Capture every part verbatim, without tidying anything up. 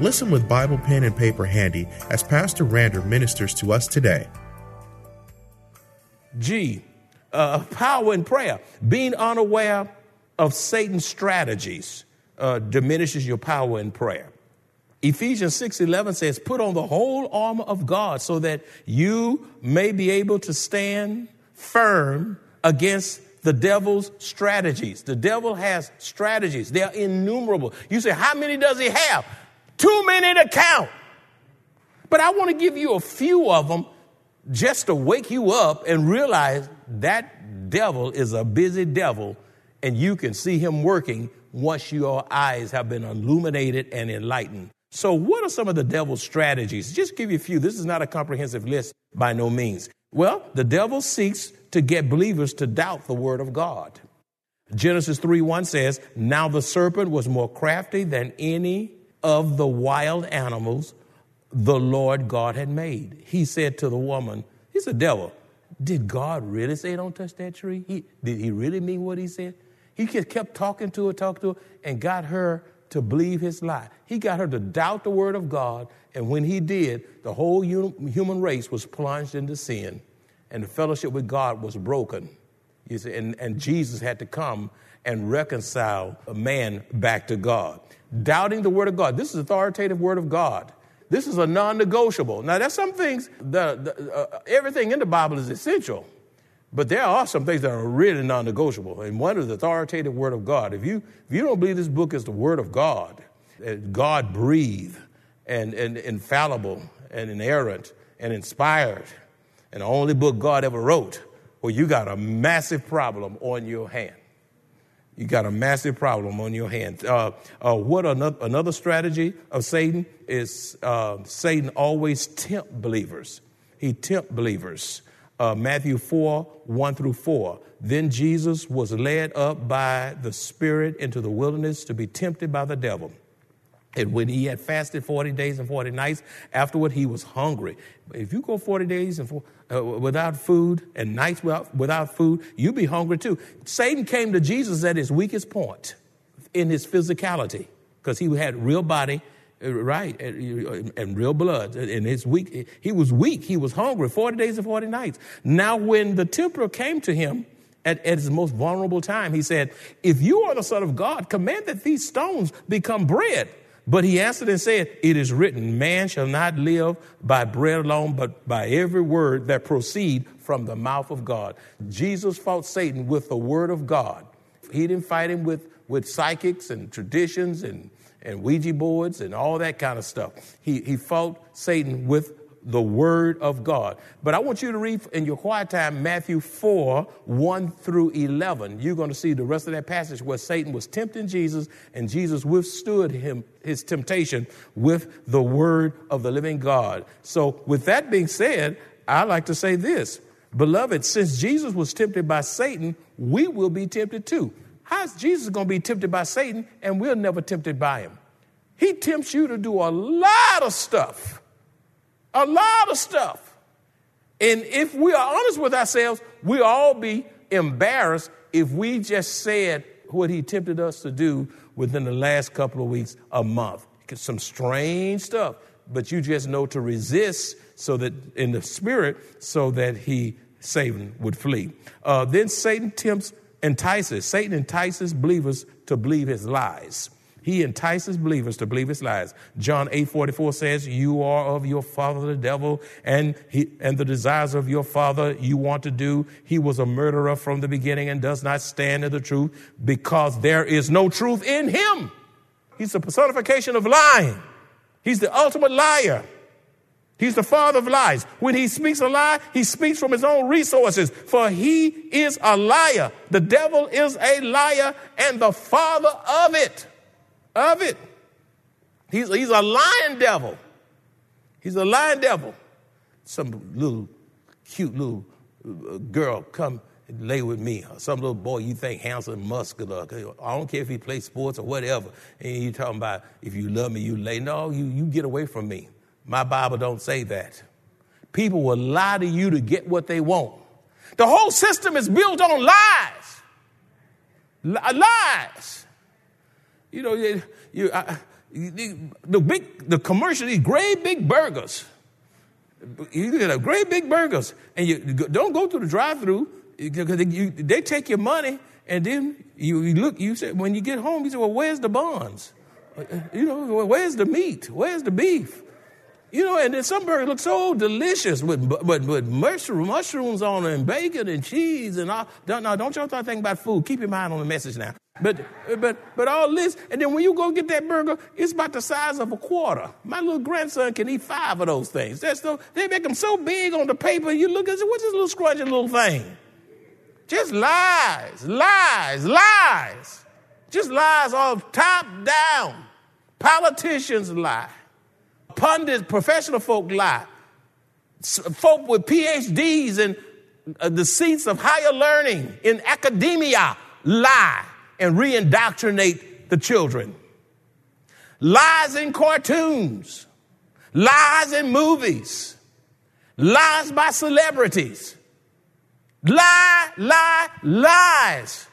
Listen with Bible pen and paper handy as Pastor Rander ministers to us today. G, uh, power in prayer. Being unaware of Satan's strategies uh, diminishes your power in prayer. Ephesians six eleven says, put on the whole armor of God so that you may be able to stand firm against the devil's strategies. The devil has strategies. They are innumerable. You say, how many does he have? Too many to count. But I want to give you a few of them just to wake you up and realize that devil is a busy devil, and you can see him working once your eyes have been illuminated and enlightened. So what are some of the devil's strategies? Just give you a few. This is not a comprehensive list by no means. Well, the devil seeks to get believers to doubt the word of God. Genesis three one says, now the serpent was more crafty than any of the wild animals the Lord God had made. He said to the woman, he's a devil. Did God really say don't touch that tree? He, did he really mean what he said? He just kept talking to her, talking to her, and got her to believe his lie. He got her to doubt the word of God. And when he did, the whole human race was plunged into sin, and the fellowship with God was broken. You see, and, and Jesus had to come and reconcile a man back to God. Doubting the word of God. This is authoritative word of God. This is a non-negotiable. Now, there's some things, the, the, uh, everything in the Bible is essential, but there are some things that are really non-negotiable. And one is the authoritative word of God. If you if you don't believe this book is the word of God, God breathed and, and infallible and inerrant and inspired, and the only book God ever wrote, well, you got a massive problem on your hand. You got a massive problem on your hand. Uh, uh, what another, another strategy of Satan is uh, Satan always tempt believers. He tempt believers. Uh, Matthew four, one through four. Then Jesus was led up by the Spirit into the wilderness to be tempted by the devil. And when he had fasted forty days and forty nights, afterward he was hungry. If you go forty days and four, uh, without food and nights without, without food, you'll be hungry too. Satan came to Jesus at his weakest point in his physicality, because he had real body, right, and, and real blood. And his weak, he was weak. He was hungry, forty days and forty nights. Now when the tempter came to him At, at his most vulnerable time, he said, if you are the Son of God, command that these stones become bread. But he answered and said, it is written, man shall not live by bread alone, but by every word that proceed from the mouth of God. Jesus fought Satan with the word of God. He didn't fight him with, with psychics and traditions and, and Ouija boards and all that kind of stuff. He, he fought Satan with the word of God. But I want you to read in your quiet time, Matthew four, one through eleven. You're going to see the rest of that passage where Satan was tempting Jesus, and Jesus withstood him, his temptation, with the word of the living God. So with that being said, I like to say this, beloved, since Jesus was tempted by Satan, we will be tempted too. How is Jesus going to be tempted by Satan and we're never tempted by him? He tempts you to do a lot of stuff. A lot of stuff. And if we are honest with ourselves, we'll all be embarrassed if we just said what he tempted us to do within the last couple of weeks, a month. Some strange stuff, but you just know to resist so that in the spirit, so that he, Satan, would flee. Uh, then Satan tempts, entices. Satan entices believers to believe his lies. He entices believers to believe his lies. John eight forty-four says, you are of your father, the devil, and he, and the desires of your father you want to do. He was a murderer from the beginning and does not stand in the truth, because there is no truth in him. He's the personification of lying. He's the ultimate liar. He's the father of lies. When he speaks a lie, he speaks from his own resources, for he is a liar. The devil is a liar and the father of it. Of it. He's, he's a lying devil. He's a lying devil. Some little cute little girl come and lay with me. Or some little boy you think handsome, muscular. I don't care if he plays sports or whatever. And you're talking about if you love me, you lay. No, you, you get away from me. My Bible don't say that. People will lie to you to get what they want. The whole system is built on lies. L- lies. You know, you, you, I, you, the big, the commercial, these great big burgers. You get a great big burgers, and you don't go through the drive-through because they take your money, and then you, you look. You say when you get home, you say, "Well, where's the buns? You know, well, where's the meat? Where's the beef?" You know, and then some burgers look so delicious with with, with mushroom, mushrooms on them and bacon and cheese and all. Don't, now, don't y'all start thinking about food. Keep your mind on the message now. But but but all this, and then when you go get that burger, it's about the size of a quarter. My little grandson can eat five of those things. That's the, they make them so big on the paper. You look and say, what's this little scrunchy little thing? Just lies, lies, lies. Just lies all top down. Politicians lie. Pundits, professional folk lie. Folk with P H Ds and the seats of higher learning in academia lie and re-indoctrinate the children. Lies in cartoons. Lies in movies. Lies by celebrities. Lie, lie, lies.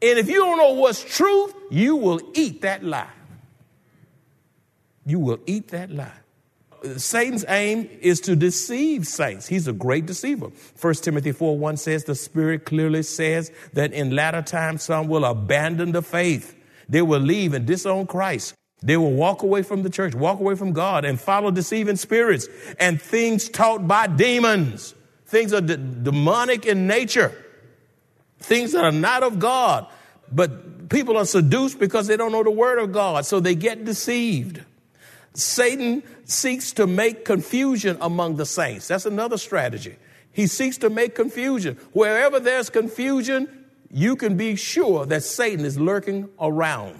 And if you don't know what's truth, you will eat that lie. You will eat that lie. Satan's aim is to deceive saints. He's a great deceiver. First Timothy four one says, the Spirit clearly says that in latter times some will abandon the faith. They will leave and disown Christ. They will walk away from the church, walk away from God, and follow deceiving spirits and things taught by demons. Things are de- demonic in nature. Things that are not of God. But people are seduced because they don't know the word of God, so they get deceived. Satan seeks to make confusion among the saints. That's another strategy. He seeks to make confusion. Wherever there's confusion, you can be sure that Satan is lurking around.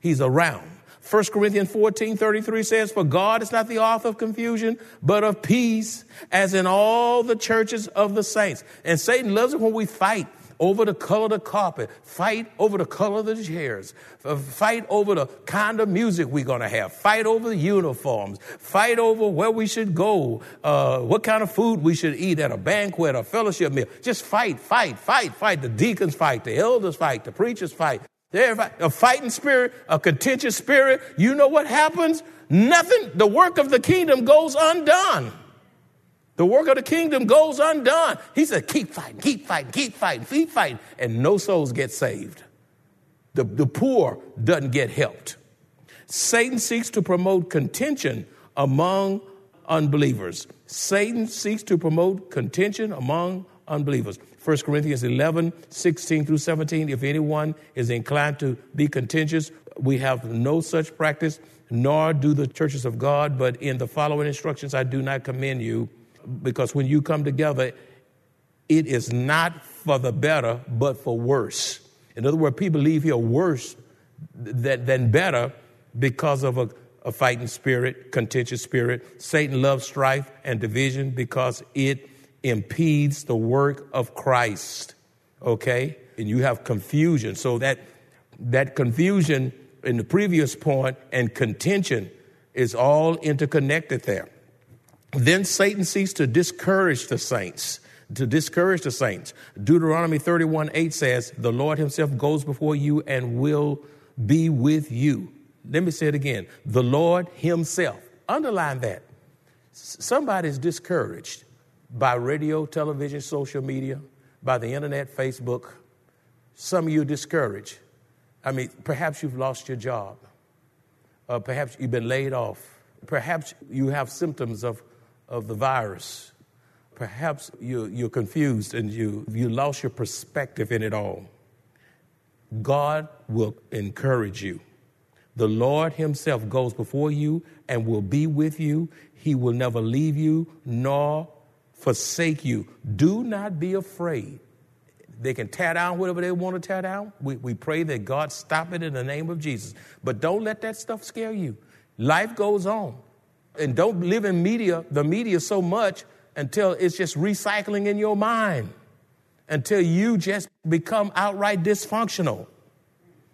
He's around. First Corinthians fourteen thirty-three says, for God is not the author of confusion, but of peace, as in all the churches of the saints. And Satan loves it when we fight over the color of the carpet, fight over the color of the chairs, fight over the kind of music we're going to have, fight over the uniforms, fight over where we should go, uh, what kind of food we should eat at a banquet or fellowship meal. Just fight, fight, fight, fight. The deacons fight, the elders fight, the preachers fight. A fighting spirit, a contentious spirit. You know what happens? Nothing. The work of the kingdom goes undone. The work of the kingdom goes undone. He said, keep fighting, keep fighting, keep fighting, keep fighting. And no souls get saved. The, the poor doesn't get helped. Satan seeks to promote contention among unbelievers. Satan seeks to promote contention among unbelievers. First Corinthians eleven, sixteen through seventeen. If anyone is inclined to be contentious, we have no such practice, nor do the churches of God. But in the following instructions, I do not commend you. Because when you come together, it is not for the better, but for worse. In other words, people leave here worse than, than better because of a, a fighting spirit, contentious spirit. Satan loves strife and division because it impedes the work of Christ. Okay? And you have confusion. So that that confusion in the previous point and contention is all interconnected there. Then Satan seeks to discourage the saints, to discourage the saints. Deuteronomy thirty-one eight says, the Lord himself goes before you and will be with you. Let me say it again. The Lord himself. Underline that. Somebody's discouraged by radio, television, social media, by the internet, Facebook. Some of you are discouraged. I mean, perhaps you've lost your job. Uh, perhaps you've been laid off. Perhaps you have symptoms of of the virus. Perhaps you, you're confused and you, you lost your perspective in it all. God will encourage you. The Lord himself goes before you and will be with you. He will never leave you nor forsake you. Do not be afraid. They can tear down whatever they want to tear down. We, we pray that God stop it in the name of Jesus. But don't let that stuff scare you. Life goes on. and don't live in media, the media so much until it's just recycling in your mind, until you just become outright dysfunctional.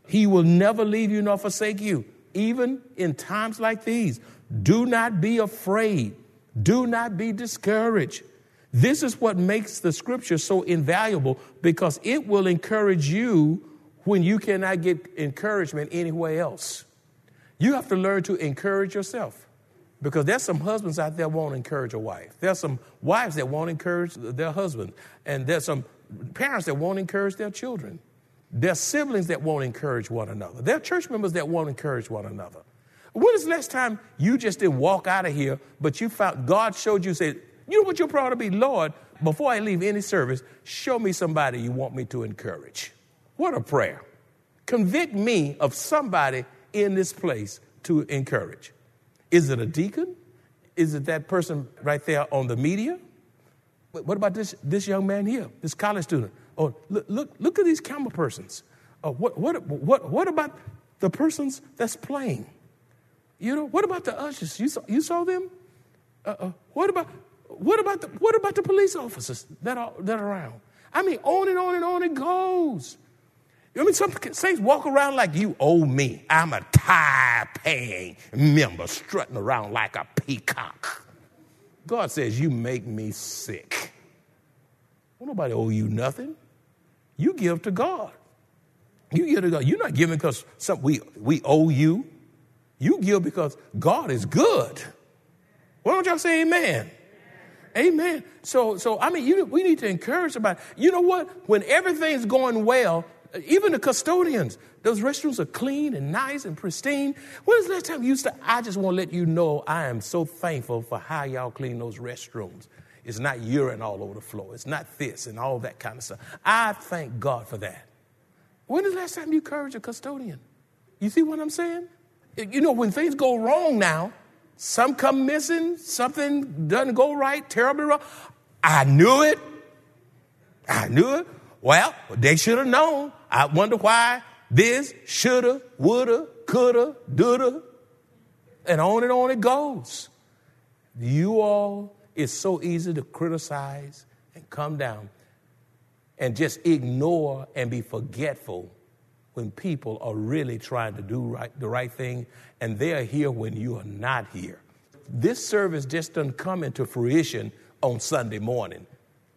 He will never leave you nor forsake you, even in times like these. Do not be afraid. Do not be discouraged. This is what makes the scripture so invaluable, because it will encourage you when you cannot get encouragement anywhere else. You have to learn to encourage yourself, because there's some husbands out there won't encourage a wife. There's some wives that won't encourage their husband. And there's some parents that won't encourage their children. There's siblings that won't encourage one another. There are church members that won't encourage one another. When is the last time you just didn't walk out of here, but you found God showed you, said, you know what you're proud to be? Lord, before I leave any service, show me somebody you want me to encourage. What a prayer. Convict me of somebody in this place to encourage. Is it a deacon? Is it that person right there on the media? What about this, this young man here, this college student? Oh, look, look, look at these camera persons. Uh, what, what, what, what about the persons that's playing? You know, what about the ushers? You saw, you saw them? Uh-uh. What about, what about the, what about the police officers that are, that are around? I mean, on and on and on it goes. I mean, some saints walk around like, you owe me. I'm a tithe-paying member strutting around like a peacock. God says, you make me sick. Well, nobody owe you nothing. You give to God. You give to God. You're not giving because some, we, we owe you. You give because God is good. Why don't y'all say amen? Amen. Amen. So, so I mean, you, we need to encourage somebody. You know what? When everything's going well, even the custodians, those restrooms are clean and nice and pristine. When is the last time you used to, I just want to let you know I am so thankful for how y'all clean those restrooms. It's not urine all over the floor. It's not this and all that kind of stuff. I thank God for that. When is the last time you encouraged a custodian? You see what I'm saying? You know, when things go wrong now, some come missing, something doesn't go right, terribly wrong. I knew it. I knew it. Well, they should have known. I wonder why this shoulda, woulda, coulda, doulda, and on and on it goes. You all, it's so easy to criticize and come down and just ignore and be forgetful when people are really trying to do right, the right thing, and they are here when you are not here. This service just doesn't come into fruition on Sunday morning.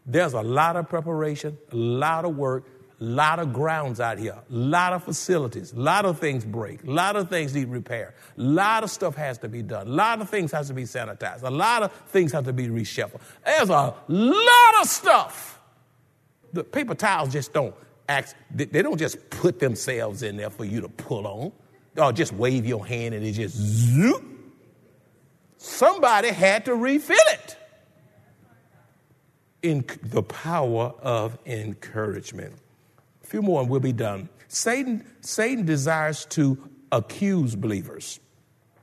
There's a lot of preparation, a lot of work, a lot of grounds out here, a lot of facilities, a lot of things break, a lot of things need repair, a lot of stuff has to be done, a lot of things has to be sanitized, a lot of things have to be reshuffled. There's a lot of stuff. The paper towels just don't act, they don't just put themselves in there for you to pull on or just wave your hand and it just zoop. Somebody had to refill it. In the power of encouragement. A few more and we'll be done. Satan, Satan desires to accuse believers.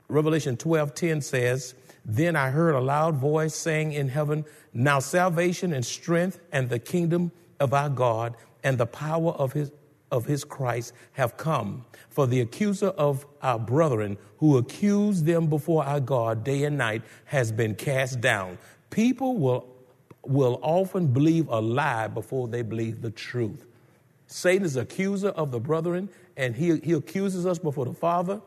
Revelation twelve ten says, then I heard a loud voice saying in heaven, now salvation and strength and the kingdom of our God and the power of his, of his Christ have come. For the accuser of our brethren who accused them before our God day and night has been cast down. People will will often believe a lie before they believe the truth. Satan is accuser of the brethren, and he, he accuses us before the Father.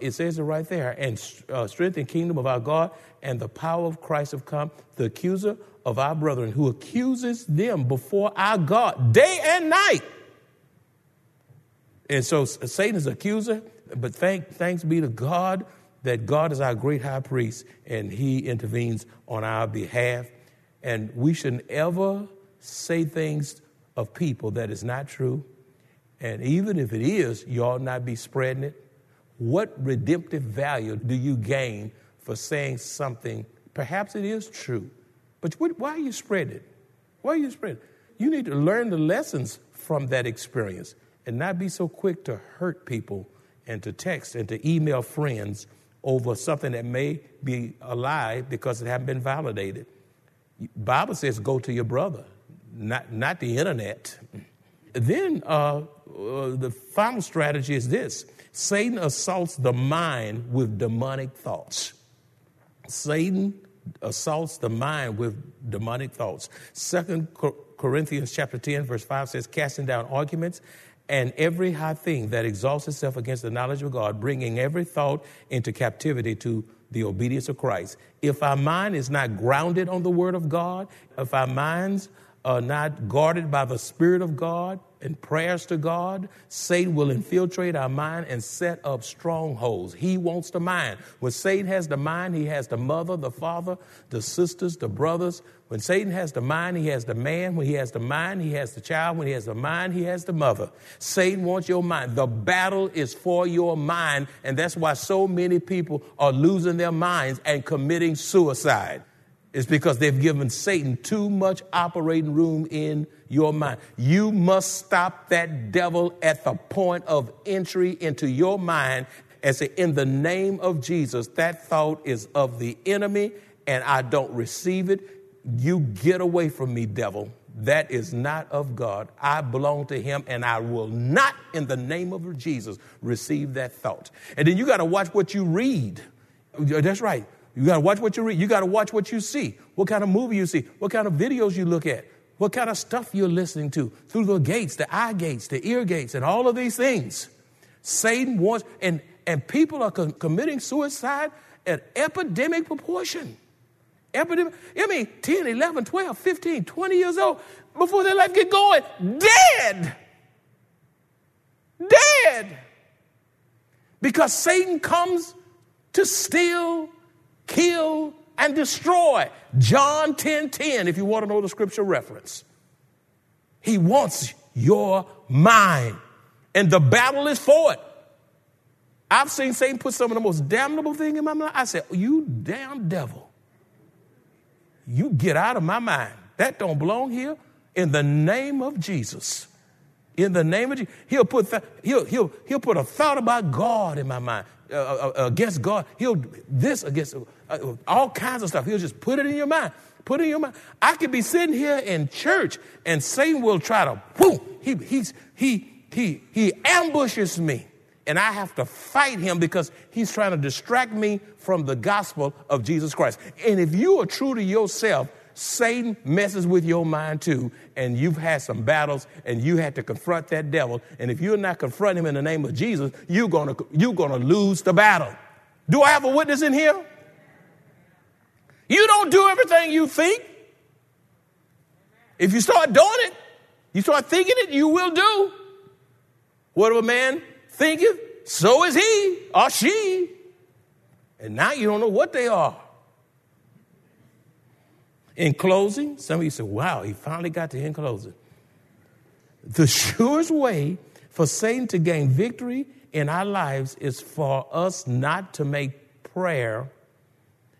It says it right there. And uh, strength and kingdom of our God and the power of Christ have come. The accuser of our brethren who accuses them before our God day and night. And so Satan is accuser, but thank, thanks be to God that God is our great high priest and he intervenes on our behalf. And we shouldn't ever say things of people that is not true. And even if it is, you ought not be spreading it. What redemptive value do you gain for saying something? Perhaps it is true, but why are you spreading it? Why are you spreading it? You need to learn the lessons from that experience and not be so quick to hurt people and to text and to email friends over something that may be a lie because it hasn't been validated. Bible says go to your brother, not not the internet. Then uh, uh, the final strategy is this. Satan assaults the mind with demonic thoughts. Satan assaults the mind with demonic thoughts. Second Corinthians chapter ten, verse five says, casting down arguments and every high thing that exalts itself against the knowledge of God, bringing every thought into captivity to the obedience of Christ. If our mind is not grounded on the word of God, if our minds are not guarded by the Spirit of God and prayers to God, Satan will infiltrate our mind and set up strongholds. He wants the mind. When Satan has the mind, he has the mother, the father, the sisters, the brothers. When Satan has the mind, he has the man. When he has the mind, he has the child. When he has the mind, he has the mother. Satan wants your mind. The battle is for your mind, and that's why so many people are losing their minds and committing suicide. It's because they've given Satan too much operating room in your mind. You must stop that devil at the point of entry into your mind and say, in the name of Jesus, that thought is of the enemy and I don't receive it. You get away from me, devil. That is not of God. I belong to him and I will not, in the name of Jesus, receive that thought. And then you got to watch what you read. That's right. You got to watch what you read. You got to watch what you see, what kind of movie you see, what kind of videos you look at, what kind of stuff you're listening to through the gates, the eye gates, the ear gates, and all of these things. Satan wants, and, and people are com- committing suicide at epidemic proportion. Epidemic, I mean, ten, eleven, twelve, fifteen, twenty years old, before their life get going, dead. Dead. Because Satan comes to steal, kill, and destroy. John ten ten, if you want to know the scripture reference. He wants your mind, and the battle is for it. I've seen Satan put some of the most damnable thing in my mind. I said, you damn devil, you get out of my mind. That don't belong here. In the name of Jesus. In the name of Jesus. He'll put, th- he'll, he'll, he'll put a thought about God in my mind. Uh, uh, against God. He'll this against uh, all kinds of stuff. He'll just put it in your mind. Put it in your mind. I could be sitting here in church and Satan will try to, whoo, he, he's, he, he, he ambushes me and I have to fight him because he's trying to distract me from the gospel of Jesus Christ. And if you are true to yourself, Satan messes with your mind too, and you've had some battles and you had to confront that devil. And if you're not confronting him in the name of Jesus, you're gonna you're gonna lose the battle. Do I have a witness in here? You don't do everything you think. If you start doing it, you start thinking it, you will do. Whatever man thinketh, so is he or she. And now you don't know what they are. In closing, some of you say, wow, he finally got to in closing. The surest way for Satan to gain victory in our lives is for us not to make prayer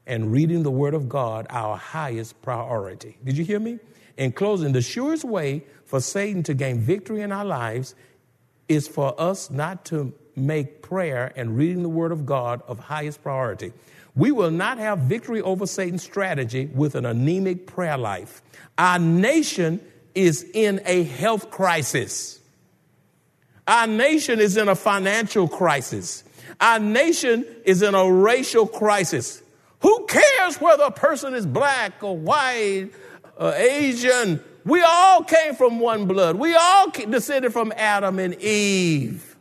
and reading the word of God our highest priority. Did you hear me? In closing, the surest way for Satan to gain victory in our lives is for us not to make prayer and reading the word of God of highest priority. We will not have victory over Satan's strategy with an anemic prayer life. Our nation is in a health crisis. Our nation is in a financial crisis. Our nation is in a racial crisis. Who cares whether a person is black or white or Asian? We all came from one blood. We all descended from Adam and Eve.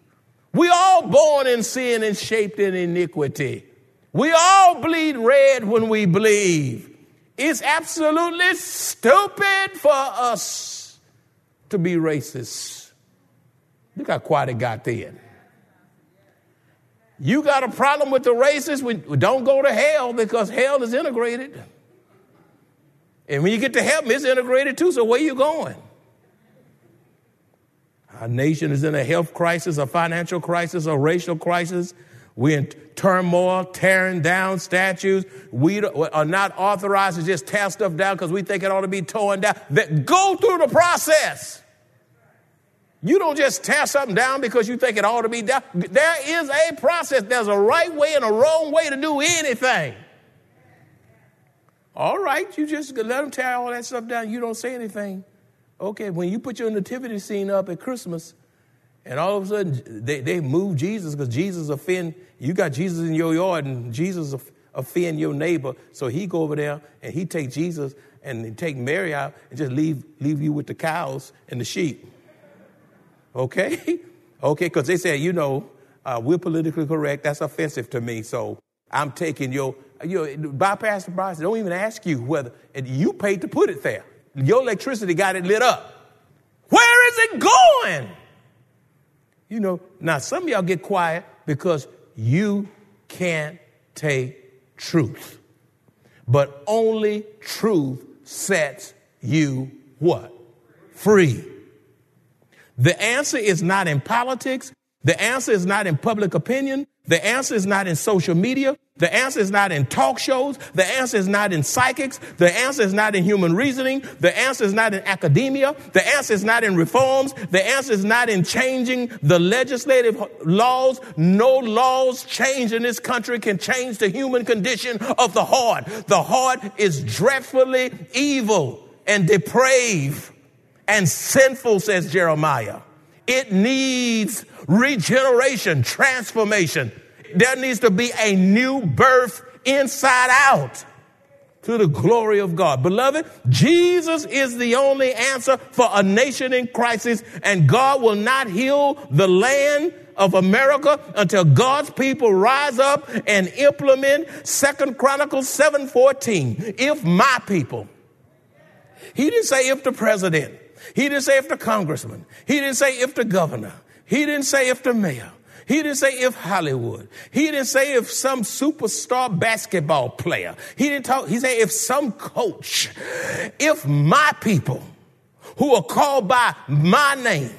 We all born in sin and shaped in iniquity. We all bleed red when we bleed. It's absolutely stupid for us to be racist. Look how quiet it got then. You got a problem with the racists? We don't go to hell because hell is integrated. And when you get to heaven, it's integrated too. So where you going? Our nation is in a health crisis, a financial crisis, a racial crisis. We're in turmoil, tearing down statues. We are not authorized to just tear stuff down because we think it ought to be torn down. Go through the process. You don't just tear something down because you think it ought to be down. There is a process. There's a right way and a wrong way to do anything. All right, you just let them tear all that stuff down. You don't say anything. Okay, when you put your nativity scene up at Christmas, and all of a sudden, they, they move Jesus because Jesus offends. You got Jesus in your yard and Jesus offend your neighbor. So he go over there and he take Jesus and he take Mary out and just leave leave you with the cows and the sheep. Okay? Okay, because they said, you know, uh, we're politically correct. That's offensive to me. So I'm taking your, you know, bypass the process. Don't even ask you whether, and you paid to put it there. Your electricity got it lit up. Where is it going? You know, now some of y'all get quiet because you can't take truth. But only truth sets you what? Free. The answer is not in politics. The answer is not in public opinion. The answer is not in social media. The answer is not in talk shows. The answer is not in psychics. The answer is not in human reasoning. The answer is not in academia. The answer is not in reforms. The answer is not in changing the legislative laws. No laws change in this country can change the human condition of the heart. The heart is dreadfully evil and depraved and sinful, says Jeremiah. It needs regeneration, transformation. There needs to be a new birth inside out to the glory of God. Beloved, Jesus is the only answer for a nation in crisis, and God will not heal the land of America until God's people rise up and implement Second Chronicles seven fourteen. If my people, he didn't say if the president, he didn't say if the congressman, he didn't say if the governor, he didn't say if the mayor. He didn't say if Hollywood. He didn't say if some superstar basketball player. He didn't talk. He said if some coach, if my people who are called by my name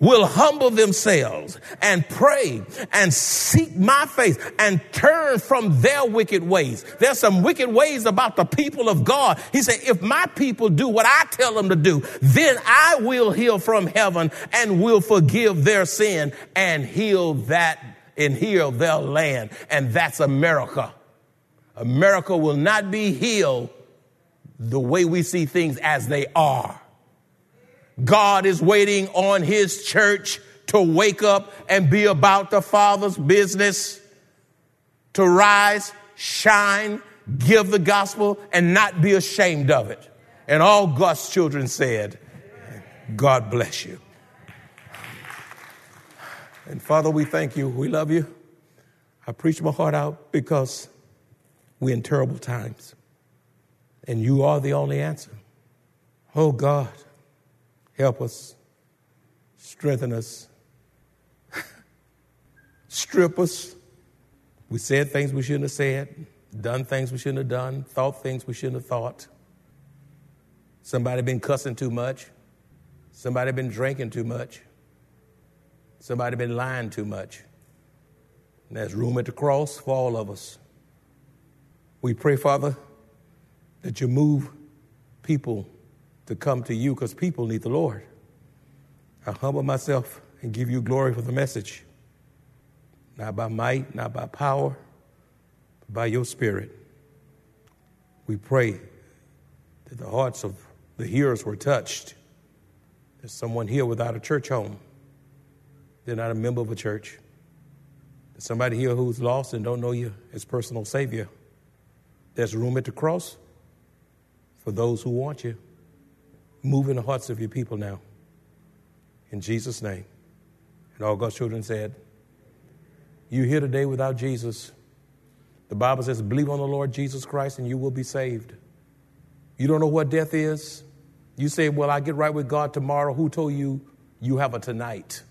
will humble themselves and pray and seek my face and turn from their wicked ways. There's some wicked ways about the people of God. He said, if my people do what I tell them to do, then I will heal from heaven and will forgive their sin and heal that and heal their land. And that's America. America will not be healed the way we see things as they are. God is waiting on his church to wake up and be about the Father's business, to rise, shine, give the gospel, and not be ashamed of it. And all God's children said, God bless you. And Father, we thank you. We love you. I preach my heart out because we're in terrible times. And you are the only answer. Oh, God. Help us, strengthen us, strip us. We said things we shouldn't have said, done things we shouldn't have done, thought things we shouldn't have thought. Somebody been cussing too much. Somebody been drinking too much. Somebody been lying too much. And there's room at the cross for all of us. We pray, Father, that you move people to come to you because people need the Lord. I humble myself and give you glory for the message. Not by might, not by power, but by your spirit. We pray that the hearts of the hearers were touched. There's someone here without a church home. They're not a member of a church. There's somebody here who's lost and don't know you as personal Savior. There's room at the cross for those who want you. Move in the hearts of your people now. In Jesus' name. And all God's children said, you're here today without Jesus. The Bible says, believe on the Lord Jesus Christ and you will be saved. You don't know what death is. You say, well, I get right with God tomorrow. Who told you you have a tonight?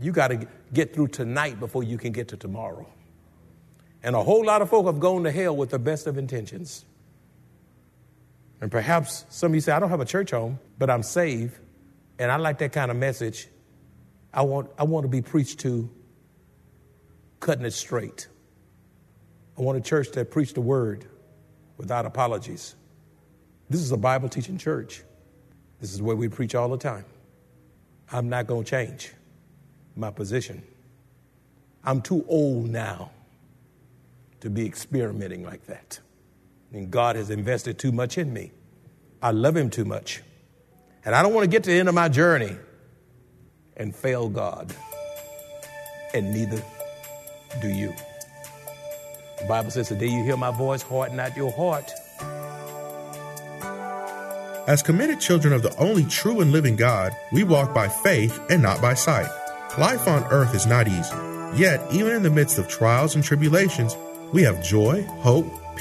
You got to get through tonight before you can get to tomorrow. And a whole lot of folk have gone to hell with the best of intentions. And perhaps some of you say, I don't have a church home, but I'm saved, and I like that kind of message. I want I want to be preached to cutting it straight. I want a church that preaches the word without apologies. This is a Bible-teaching church. This is where we preach all the time. I'm not going to change my position. I'm too old now to be experimenting like that. And God has invested too much in me. I love him too much. And I don't want to get to the end of my journey and fail God. And neither do you. The Bible says, "Today you hear my voice, harden not your heart." As committed children of the only true and living God, we walk by faith and not by sight. Life on earth is not easy. Yet, even in the midst of trials and tribulations, we have joy, hope,